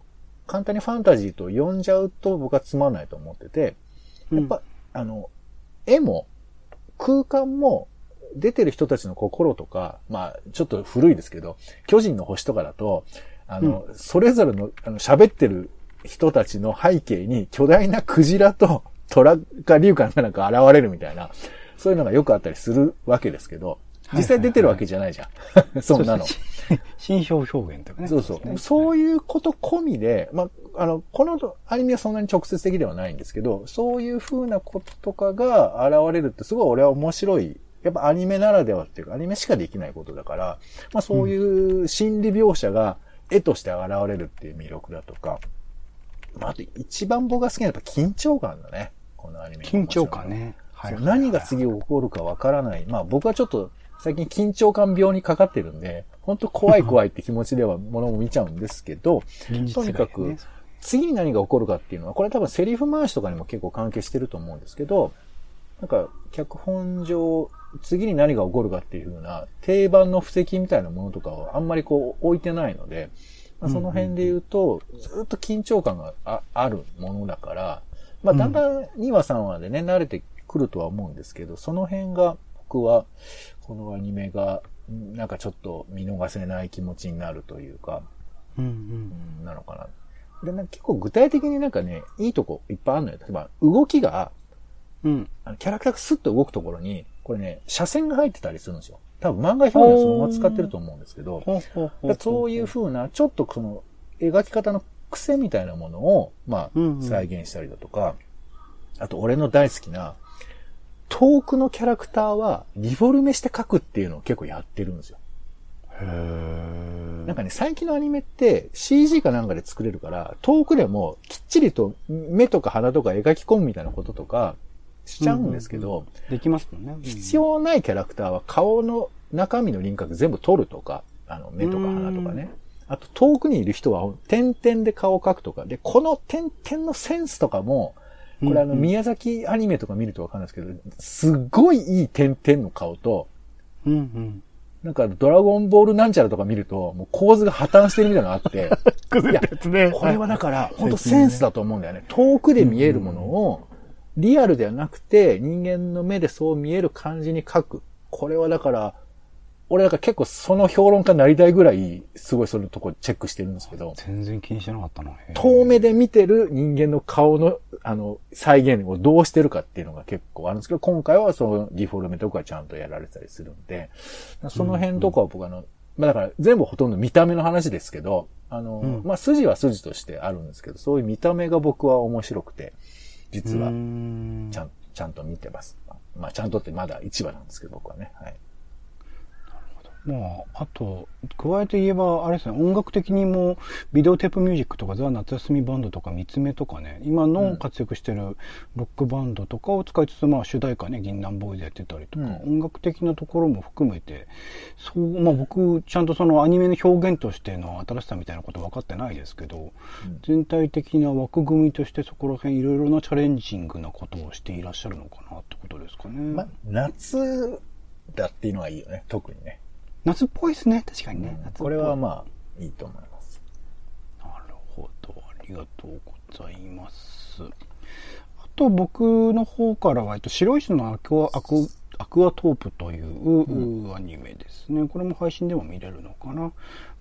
簡単にファンタジーと呼んじゃうと僕はつまんないと思ってて、やっぱ、絵も空間も出てる人たちの心とか、まあ、ちょっと古いですけど、巨人の星とかだと、それぞれの喋ってる人たちの背景に巨大なクジラと、虎か竜かなんか現れるみたいな、そういうのがよくあったりするわけですけど、実際出てるわけじゃないじゃん。そんなの。心象表現とかね。そうそう。そういうこと込みで、まあ、このアニメはそんなに直接的ではないんですけど、そういう風なこととかが現れるってすごい俺は面白い。やっぱアニメならではっていうか、アニメしかできないことだから、まあそういう心理描写が絵として現れるっていう魅力だとか、まああと一番僕が好きなのはやっぱ緊張感だね。このアニメ緊張感ね。はい、何が次起こるかわからない。まあ僕はちょっと最近緊張感病にかかってるんで、本当怖い怖いって気持ちではものも見ちゃうんですけど、とにかく次に何が起こるかっていうのは、これ多分セリフ回しとかにも結構関係してると思うんですけど、なんか脚本上次に何が起こるかっていう風な定番の布石みたいなものとかをあんまりこう置いてないので、まあ、その辺で言うとずっと緊張感が あるものだから、まあ、だんだん2話3話でね、慣れてくるとは思うんですけど、その辺が僕は、このアニメが、なんかちょっと見逃せない気持ちになるというか、なのかな。で、なんか結構具体的になんかね、いいとこいっぱいあるのよ。例えば、動きが、キャラクターがスッと動くところに、これね、斜線が入ってたりするんですよ。多分漫画表現はそのまま使ってると思うんですけど、そういう風な、ちょっとその、描き方の癖みたいなものを、まあ、再現したりだとか、あと俺の大好きな、遠くのキャラクターはリフォルメして描くっていうのを結構やってるんですよ。へー。なんかね、最近のアニメって CG かなんかで作れるから、遠くでもきっちりと目とか鼻とか描き込むみたいなこととかしちゃうんですけど、できますもんね。必要ないキャラクターは顔の中身の輪郭全部取るとか、目とか鼻とかね。あと、遠くにいる人は、点々で顔を描くとか。で、この点々のセンスとかも、これ宮崎アニメとか見るとわかるんですけど、すごいいい点々の顔と、なんか、ドラゴンボールなんちゃらとか見ると、もう構図が破綻してるみたいなのがあって、いや、これはだから、ほんとセンスだと思うんだよね。遠くで見えるものを、リアルではなくて、人間の目でそう見える感じに描く。これはだから、俺なんか結構その評論家になりたいぐらい、すごいそのとこチェックしてるんですけど。全然気にしてなかったな。遠目で見てる人間の顔の、再現をどうしてるかっていうのが結構あるんですけど、今回はそのリフォルメとかちゃんとやられたりするんで、その辺とかは僕まあだから全部ほとんど見た目の話ですけど、まあ筋は筋としてあるんですけど、そういう見た目が僕は面白くて、実は、ちゃんと見てます。まあちゃんとってまだ1話なんですけど、僕はね。はい。まあ、あと加えて言えばあれですね、音楽的にもビデオテープミュージックとかザ・夏休みバンドとかミツメとかね、今の活躍してるロックバンドとかを使いつつ、まあ、主題歌ね銀杏ボーイズやってたりとか、うん、音楽的なところも含めてそう、まあ、僕ちゃんとそのアニメの表現としての新しさみたいなこと分かってないですけど、うん、全体的な枠組みとしてそこら辺いろいろなチャレンジングなことをしていらっしゃるのかなってことですかね。まあ、夏だっていうのはいいよね、特にね。夏っぽいですね、確かにね、うん、夏っぽい。これはまあいいと思います。なるほど、ありがとうございます。あと僕の方からは白石のアクアトープというアニメですね、うん、これも配信でも見れるのかな。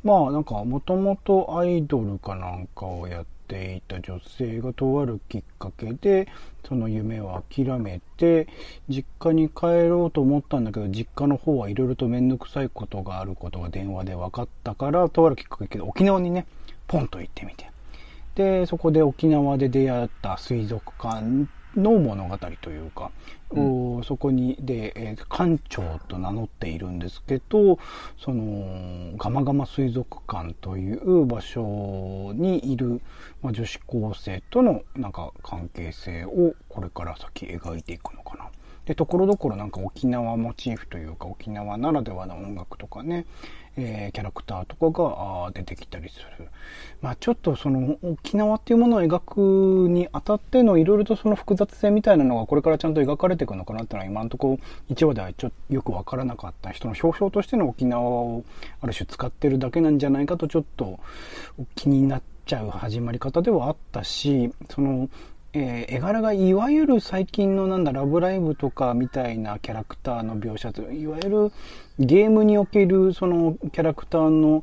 まあなんかもともとアイドルかなんかをやっていた女性がとあるきっかけでその夢を諦めて実家に帰ろうと思ったんだけど、実家の方はいろいろと面倒くさいことがあることが電話で分かったから、とあるきっかけで沖縄にねポンと行ってみて、でそこで沖縄で出会った水族館の物語というか、うん、そこにで、館長と名乗っているんですけど、そのガマガマ水族館という場所にいる、まあ、女子高生とのなんか関係性をこれから先描いていくのかな。でところどころなんか沖縄モチーフというか沖縄ならではの音楽とかね、キャラクターとかが出てきたりする、まあ、ちょっとその沖縄っていうものを描くにあたってのいろいろとその複雑性みたいなのがこれからちゃんと描かれていくのかなっていうのは今のところ1話ではちょっとよく分からなかった、人の表彰としての沖縄をある種使ってるだけなんじゃないかとちょっと気になっちゃう始まり方ではあったし、その絵柄がいわゆる最近のなんだラブライブとかみたいなキャラクターの描写といわゆるゲームにおけるそのキャラクターの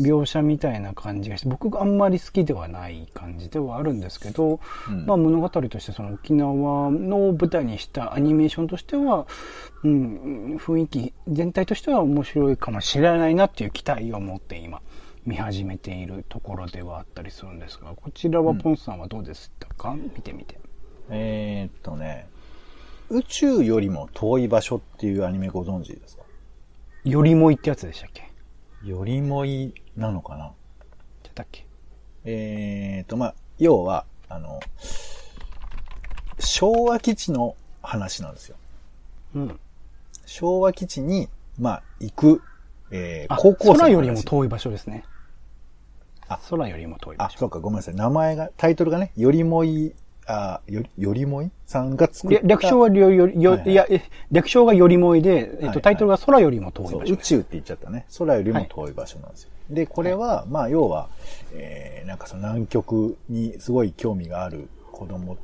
描写みたいな感じがして、僕があんまり好きではない感じではあるんですけど、うん、まあ、物語としてその沖縄の舞台にしたアニメーションとしては、うん、雰囲気全体としては面白いかもしれないなっていう期待を持って今見始めているところではあったりするんですが、こちらはポンさんはどうでしたか、うん、見てみて。宇宙よりも遠い場所っていうアニメご存知ですか？よりもいってやつでしたっけ？よりもいなのかな？ってたっけ？まあ、要は、昭和基地の話なんですよ。うん。昭和基地に、まあ、行く、高校生の話。空よりも遠い場所ですね。あ、空よりも遠い場所。あ、そうか、ごめんなさい。名前が、タイトルがね、よりもい、あ、よりもいさんが作った。略称は略称がよりもいで、タイトルが空よりも遠い場所、はいはい。宇宙って言っちゃったね。空よりも遠い場所なんですよ。はい、で、これは、はい、まあ、要は、なんかその南極にすごい興味がある子供、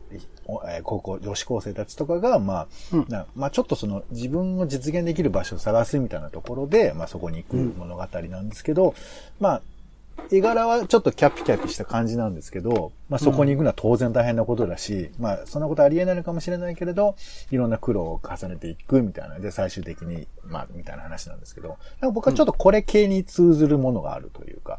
高校、女子高生たちとかが、まあ、うん、まあちょっとその自分を実現できる場所を探すみたいなところで、まあそこに行く物語なんですけど、うん、まあ、絵柄はちょっとキャピキャピした感じなんですけど、まあそこに行くのは当然大変なことだし、うん、まあそんなことありえないのかもしれないけれど、いろんな苦労を重ねていくみたいなで、最終的に、まあみたいな話なんですけど、なんか僕はちょっとこれ系に通ずるものがあるというか、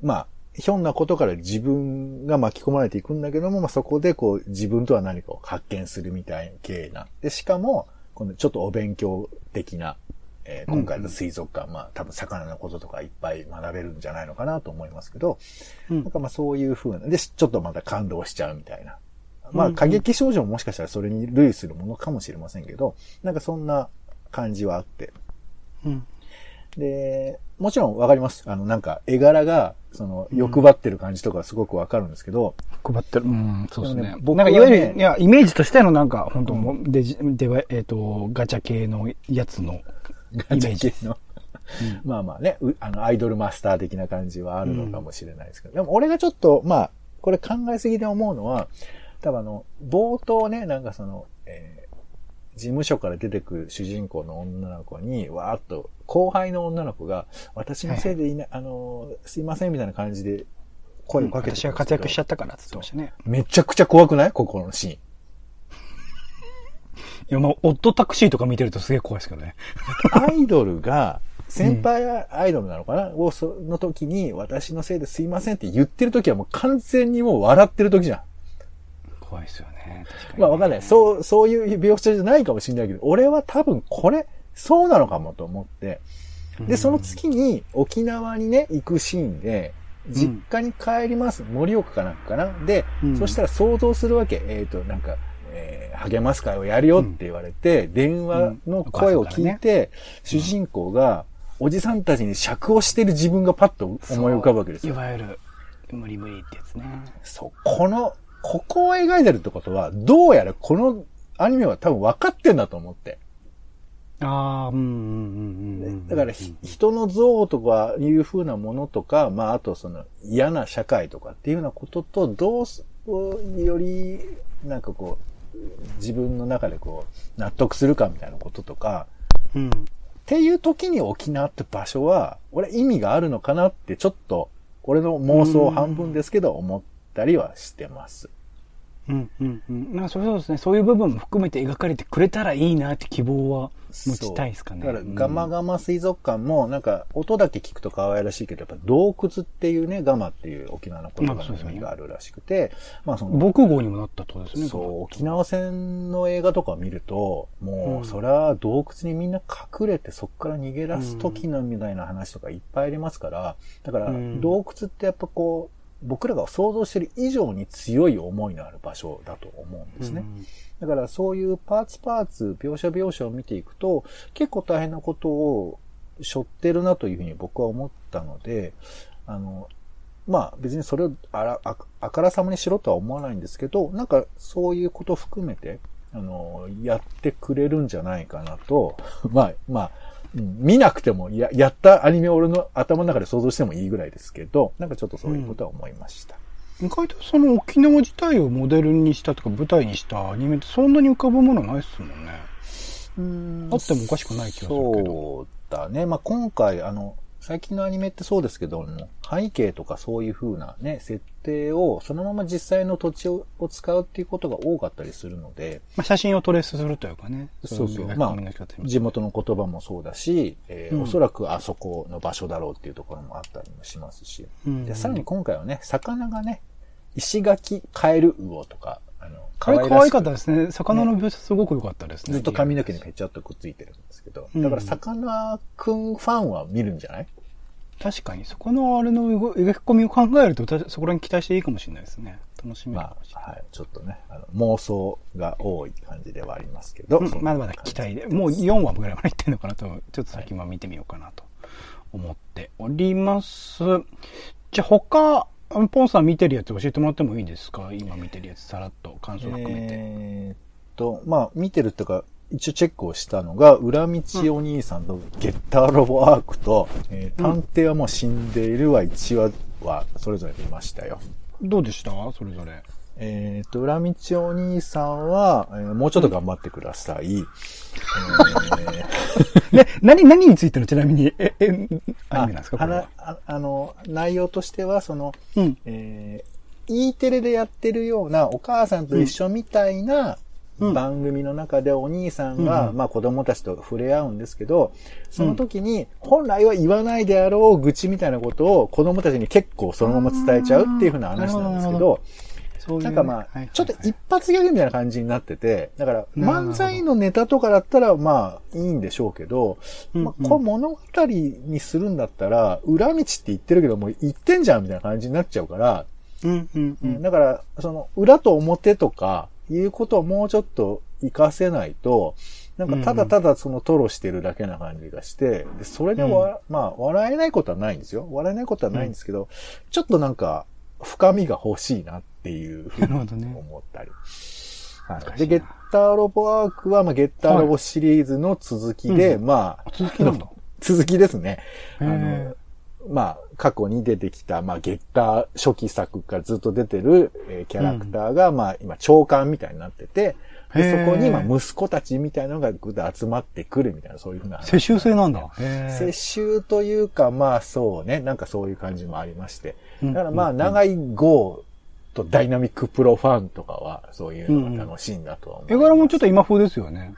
まあ、ひょんなことから自分が巻き込まれていくんだけども、まあ、そこでこう自分とは何かを発見するみたいな系な。で、しかも、このちょっとお勉強的な、今回の水族館、うんうん、まあ多分魚のこととかいっぱい学べるんじゃないのかなと思いますけど、うん、なんかまあそういう風な、で、ちょっとまた感動しちゃうみたいな。まあ過激少女ももしかしたらそれに類するものかもしれませんけど、なんかそんな感じはあって。うんで、もちろんわかります。なんか、絵柄が、欲張ってる感じとかすごくわかるんですけど。欲張ってる。うん、そうですね。僕はね、なんか、いわゆる、いや、イメージとしてのなんか、本当も、うん、ガチャ系のやつの、ガチャ系の。まあまあね、アイドルマスター的な感じはあるのかもしれないですけど。うん、でも、俺がちょっと、まあ、これ考えすぎで思うのは、多分冒頭ね、なんか事務所から出てくる主人公の女の子に、わーっと、後輩の女の子が、私のせいでいな、はい、すいませんみたいな感じで声をかけて、うん。私が活躍しちゃったからって言ってましたね。めちゃくちゃ怖くないここのシーン。いや、まあ、オッドタクシーとか見てるとすげえ怖いですけどね。アイドルが、先輩アイドルなのかな、うん、を、その時に、私のせいですいませんって言ってる時はもう完全にもう笑ってる時じゃん。怖いですよね。確かにね。まあわかんない。そういう描写じゃないかもしれないけど、俺は多分これ、そうなのかもと思って。で、その月に沖縄にね、行くシーンで、実家に帰ります。盛岡かなんかかな。で、そしたら想像するわけ。なんか、励ます会をやるよって言われて、電話の声を聞いて、主人公が、おじさんたちに釈をしてる自分がパッと思い浮かぶわけですよ。いわゆる、無理無理ってやつね。そう。ここを描いてるってことは、どうやらこのアニメは多分分かってんだと思って。ああ、うんうんうん。だから、人の憎悪とかいう風なものとか、まあ、あとその嫌な社会とかっていうようなことと、どうより、なんかこう、自分の中でこう、納得するかみたいなこととか、うん。っていう時に沖縄って場所は、俺意味があるのかなって、ちょっと、俺の妄想半分ですけど、思ったりはしてます。うんうんうん。まあ、そうですね。そういう部分も含めて描かれてくれたらいいなって希望は持ちたいですかね。だから、ガマガマ水族館も、なんか、音だけ聞くと可愛らしいけど、やっぱ洞窟っていうね、ガマっていう沖縄の言葉の意味があるらしくて、まあその、僕語にもなったとですね。そう、沖縄戦の映画とか見ると、もう、そりゃ洞窟にみんな隠れてそこから逃げ出す時のみたいな話とかいっぱいありますから、だから、洞窟ってやっぱこう、僕らが想像してる以上に強い思いのある場所だと思うんですね。だからそういうパーツ、描写描写を見ていくと、結構大変なことを背負ってるなというふうに僕は思ったので、まあ別にそれをあからさまにしろとは思わないんですけど、なんかそういうことを含めて、やってくれるんじゃないかなと、まあ、見なくても、やったアニメを俺の頭の中で想像してもいいぐらいですけど、なんかちょっとそういうことは思いました。意外とその沖縄自体をモデルにしたとか舞台にしたアニメってそんなに浮かぶものないっすもんね。あってもおかしくない気がするけど。そうだね。まあ、今回、最近のアニメってそうですけど、背景とかそういう風なね、設定をそのまま実際の土地を使うっていうことが多かったりするので。まあ、写真をトレースするというかね。そう。まあ、地元の言葉もそうだし、おそらくあそこの場所だろうっていうところもあったりもしますし。で、さらに今回はね、魚がね、石垣カエルウオとか、これ可愛かったですね。魚の描写すごく良かったですね。ずっと髪の毛にペチャッとくっついてるんですけど。だから魚くんファンは見るんじゃない？確かに、そこのあれの描き込みを考えると、そこらに期待していいかもしれないですね。楽しみかもしれない。まあ、はい。ちょっとね、妄想が多い感じではありますけど。まだまだ期待で。もう4話ぐらいまでいってんのかなと、ちょっと先も見てみようかなと思っております。じゃあ他、ポンさん見てるやつ教えてもらってもいいですか？今見てるやつ、さらっと感想含めて。まあ、見てるっていうか、一応チェックをしたのが、裏道お兄さんのゲッターロボアークと、探偵はもう死んでいるは1話は、それぞれ見ましたよ。どうでした？それぞれ。裏道お兄さんは、もうちょっと頑張ってください。ね、何についてのちなみに、アニメなんですか？これは。内容としては、Eテレでやってるようなお母さんと一緒みたいな番組の中でお兄さんが、まあ子供たちと触れ合うんですけど、その時に本来は言わないであろう愚痴みたいなことを子供たちに結構そのまま伝えちゃうっていうふうな話なんですけど、なんかまあ、ちょっと一発ギャグみたいな感じになってて、だから漫才のネタとかだったらまあいいんでしょうけど、まあこれ物語にするんだったら、裏道って言ってるけどもう言ってんじゃんみたいな感じになっちゃうから、だからその裏と表とかいうことをもうちょっと活かせないと、なんかただただそのトロしてるだけな感じがして、でそれでまあ笑えないことはないんですよ。笑えないことはないんですけど、ちょっとなんか深みが欲しいなっていうふうに思ったり。はい、で、ゲッターロボアークは、まあ、ゲッターロボシリーズの続きで、まあ、続きですね。まあ、過去に出てきた、まあ、ゲッター初期作からずっと出てる、キャラクターが、まあ、今、長官みたいになってて、でそこに、まあ、息子たちみたいなのがぐっと集まってくるみたいな、そういうふうな。世襲制なんだ。世襲というか、まあ、そうね、なんかそういう感じもありまして。だから、まあ、長い号とダイナミックプロファンとかは、そういうのが楽しいんだとは思う。絵柄もちょっと今風ですよね。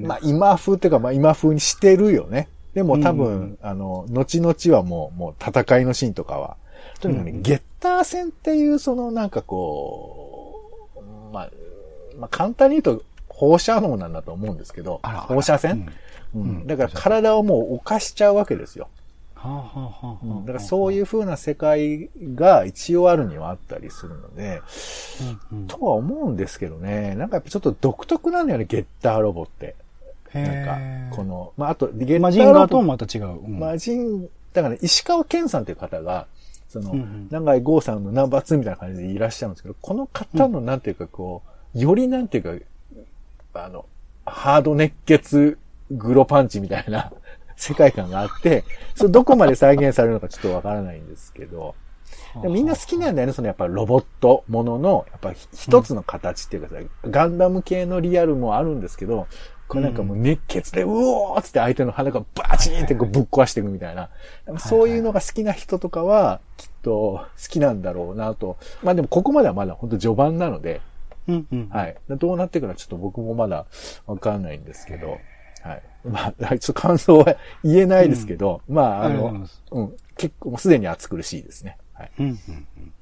まあ、今風っていうか、まあ、今風にしてるよね。でも多分、後々はもう戦いのシーンとかは、とにかくね、ゲッター戦っていう、そのなんかこう、まあ簡単に言うと、放射能なんだと思うんですけど、放射線、うん、だから体をもう犯しちゃうわけですよ。だからそういう風な世界が一応あるにはあったりするので、うんうん、とは思うんですけどね。なんかやっぱちょっと独特なんだよね、ゲッターロボって。なんかこのまあ、あとゲッターロボマジンガーともまた違う。うん、マジンだから、ね、石川健さんという方がその、うんうん、永井豪さんのナンバー2みたいな感じでいらっしゃるんですけど、この方のなんていうかこう、うん、よりなんていうかハード熱血グロパンチみたいな。世界観があって、それどこまで再現されるのかちょっとわからないんですけど、でみんな好きなんだよね、そのやっぱロボットものの、やっぱ一つの形っていうかさ、うん、ガンダム系のリアルもあるんですけど、これなんかもう熱血でうおーっつって相手の鼻がバチーンってこうぶっ壊していくみたいな、そういうのが好きな人とかはきっと好きなんだろうなと、まあでもここまではまだ本当序盤なので、うんうん、はい、どうなっていくのかちょっと僕もまだわからないんですけど、はい。まあ、ちょっと感想は言えないですけど、うん、まあ、うん、結構、すでに暑苦しいですね。はい。うんうんうん、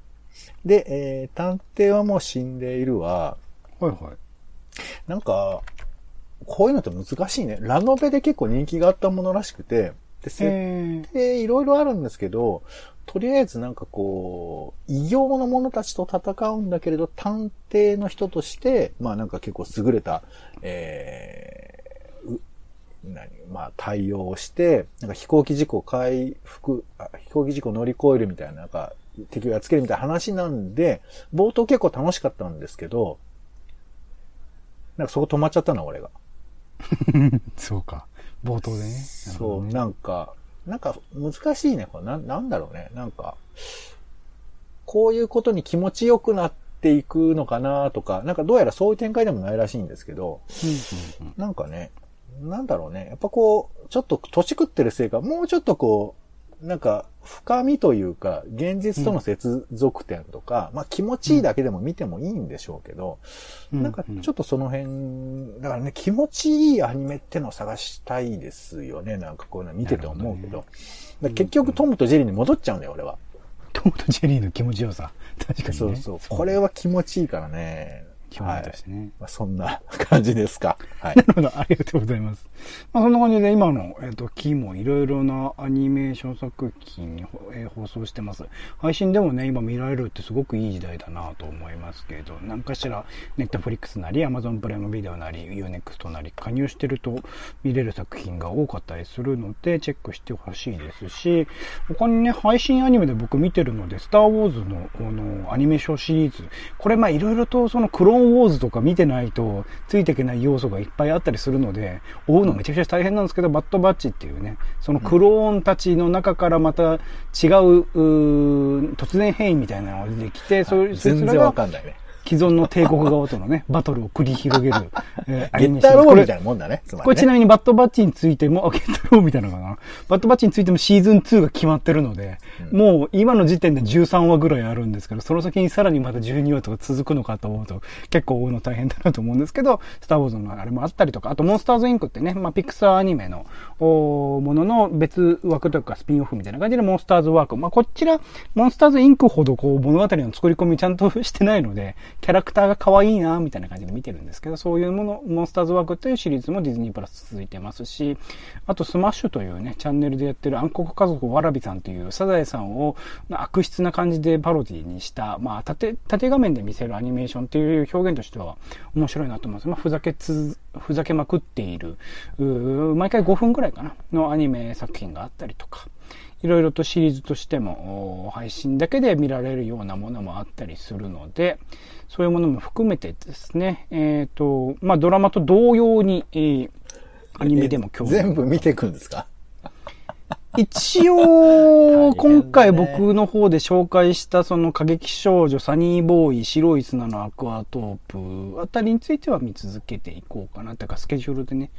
で、探偵はもう死んでいるわ。はいはい。なんか、こういうのって難しいね。ラノベで結構人気があったものらしくて、で、設定いろいろあるんですけど、とりあえずなんかこう、異形の者たちと戦うんだけれど、探偵の人として、まあなんか結構優れた、まあ、対応をして、なんか飛行機事故を飛行機事故を乗り越えるみたいな、なんか、敵をやっつけるみたいな話なんで、冒頭結構楽しかったんですけど、なんかそこ止まっちゃったな、俺が。そうか。冒頭でね。そう、なんか難しいね、これ。なんだろうね。なんか、こういうことに気持ちよくなっていくのかなとか、なんかどうやらそういう展開でもないらしいんですけど、うんうんうん、なんかね、なんだろうね。やっぱこう、ちょっと年食ってるせいか、もうちょっとこう、なんか、深みというか、現実との接続点とか、うん、まあ気持ちいいだけでも見てもいいんでしょうけど、うん、なんかちょっとその辺、だからね、気持ちいいアニメってのを探したいですよね。なんかこういうの見てて思うけど。ね、結局トムとジェリーに戻っちゃうんだよ、俺は。トムとジェリーの気持ちよさ。確かにね。そうそう。これは気持ちいいからね。はいね、まあ、そんな感じですか。はい。なるほど、ありがとうございます。まあ、そんな感じで今の時もいろいろなアニメーション作品放送してます。配信でもね、今見られるってすごくいい時代だなと思いますけど、何かしらネットフリックスなり、Amazon プライムビデオなり、Unext なり加入してると見れる作品が多かったりするのでチェックしてほしいですし、他にね、配信アニメで僕見てるので、スターウォーズのアニメーションシリーズ、これまあいろいろとそのクローンウォーズとか見てないとついていけない要素がいっぱいあったりするので追うのめちゃくちゃ大変なんですけど、バッドバッチっていうね、そのクローンたちの中からまた違う、突然変異みたいなのが出てきて、全然わかんないね。既存の帝国側とのね、バトルを繰り広げる。ゲッターローみたいなもんだね。これちなみにバッドバッチについても、ゲッターローみたいなのかな。バッドバッチについてもシーズン2が決まってるので、うん、もう今の時点で13話ぐらいあるんですけど、その先にさらにまた12話とか続くのかと思うと、結構追うの大変だなと思うんですけど、スターウォーズのあれもあったりとか、あとモンスターズインクってね、まあ、ピクサーアニメのものの別枠というかスピンオフみたいな感じでモンスターズワーク。まあ、こちら、モンスターズインクほどこう物語の作り込みちゃんとしてないので、キャラクターが可愛いなみたいな感じで見てるんですけど、そういうもの、モンスターズワークというシリーズもディズニープラス続いてますし、あとスマッシュというね、チャンネルでやってる暗黒家族わらびさんというサザエさんを悪質な感じでパロディにした、まあ縦画面で見せるアニメーションという表現としては面白いなと思います。まあふざけまくっている、毎回5分くらいかな、のアニメ作品があったりとか、いろいろとシリーズとしても配信だけで見られるようなものもあったりするので、そういうものも含めてですね、まあドラマと同様に、アニメでも興味全部見ていくんですか？一応、今回僕の方で紹介したその過激少女、サニーボーイ、白い砂のアクアトープあたりについては見続けていこうかな。というかスケジュールでね、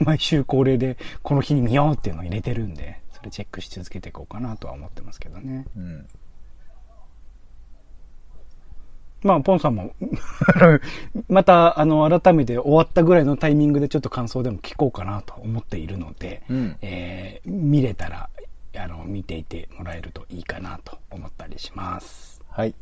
毎週恒例でこの日に見ようっていうのを入れてるんで、それチェックし続けていこうかなとは思ってますけどね。うん。まあ、ポンさんも、また、改めて終わったぐらいのタイミングでちょっと感想でも聞こうかなと思っているので、うん見れたら、見ていてもらえるといいかなと思ったりします。はい。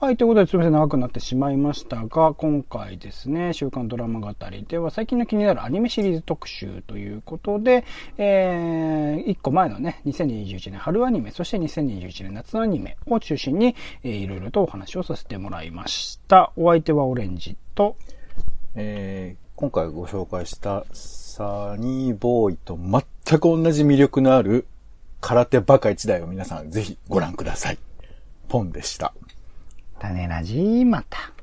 はい、ということで、すみません、長くなってしまいましたが、今回ですね、週刊ドラマ語りでは、最近の気になるアニメシリーズ特集ということで、1個前のね、2021年春アニメ、そして2021年夏のアニメを中心に、いろいろとお話をさせてもらいました。お相手はオレンジと、今回ご紹介したサニーボーイと全く同じ魅力のある空手バカ一代を皆さんぜひご覧ください。ポンでした。種ラジまた。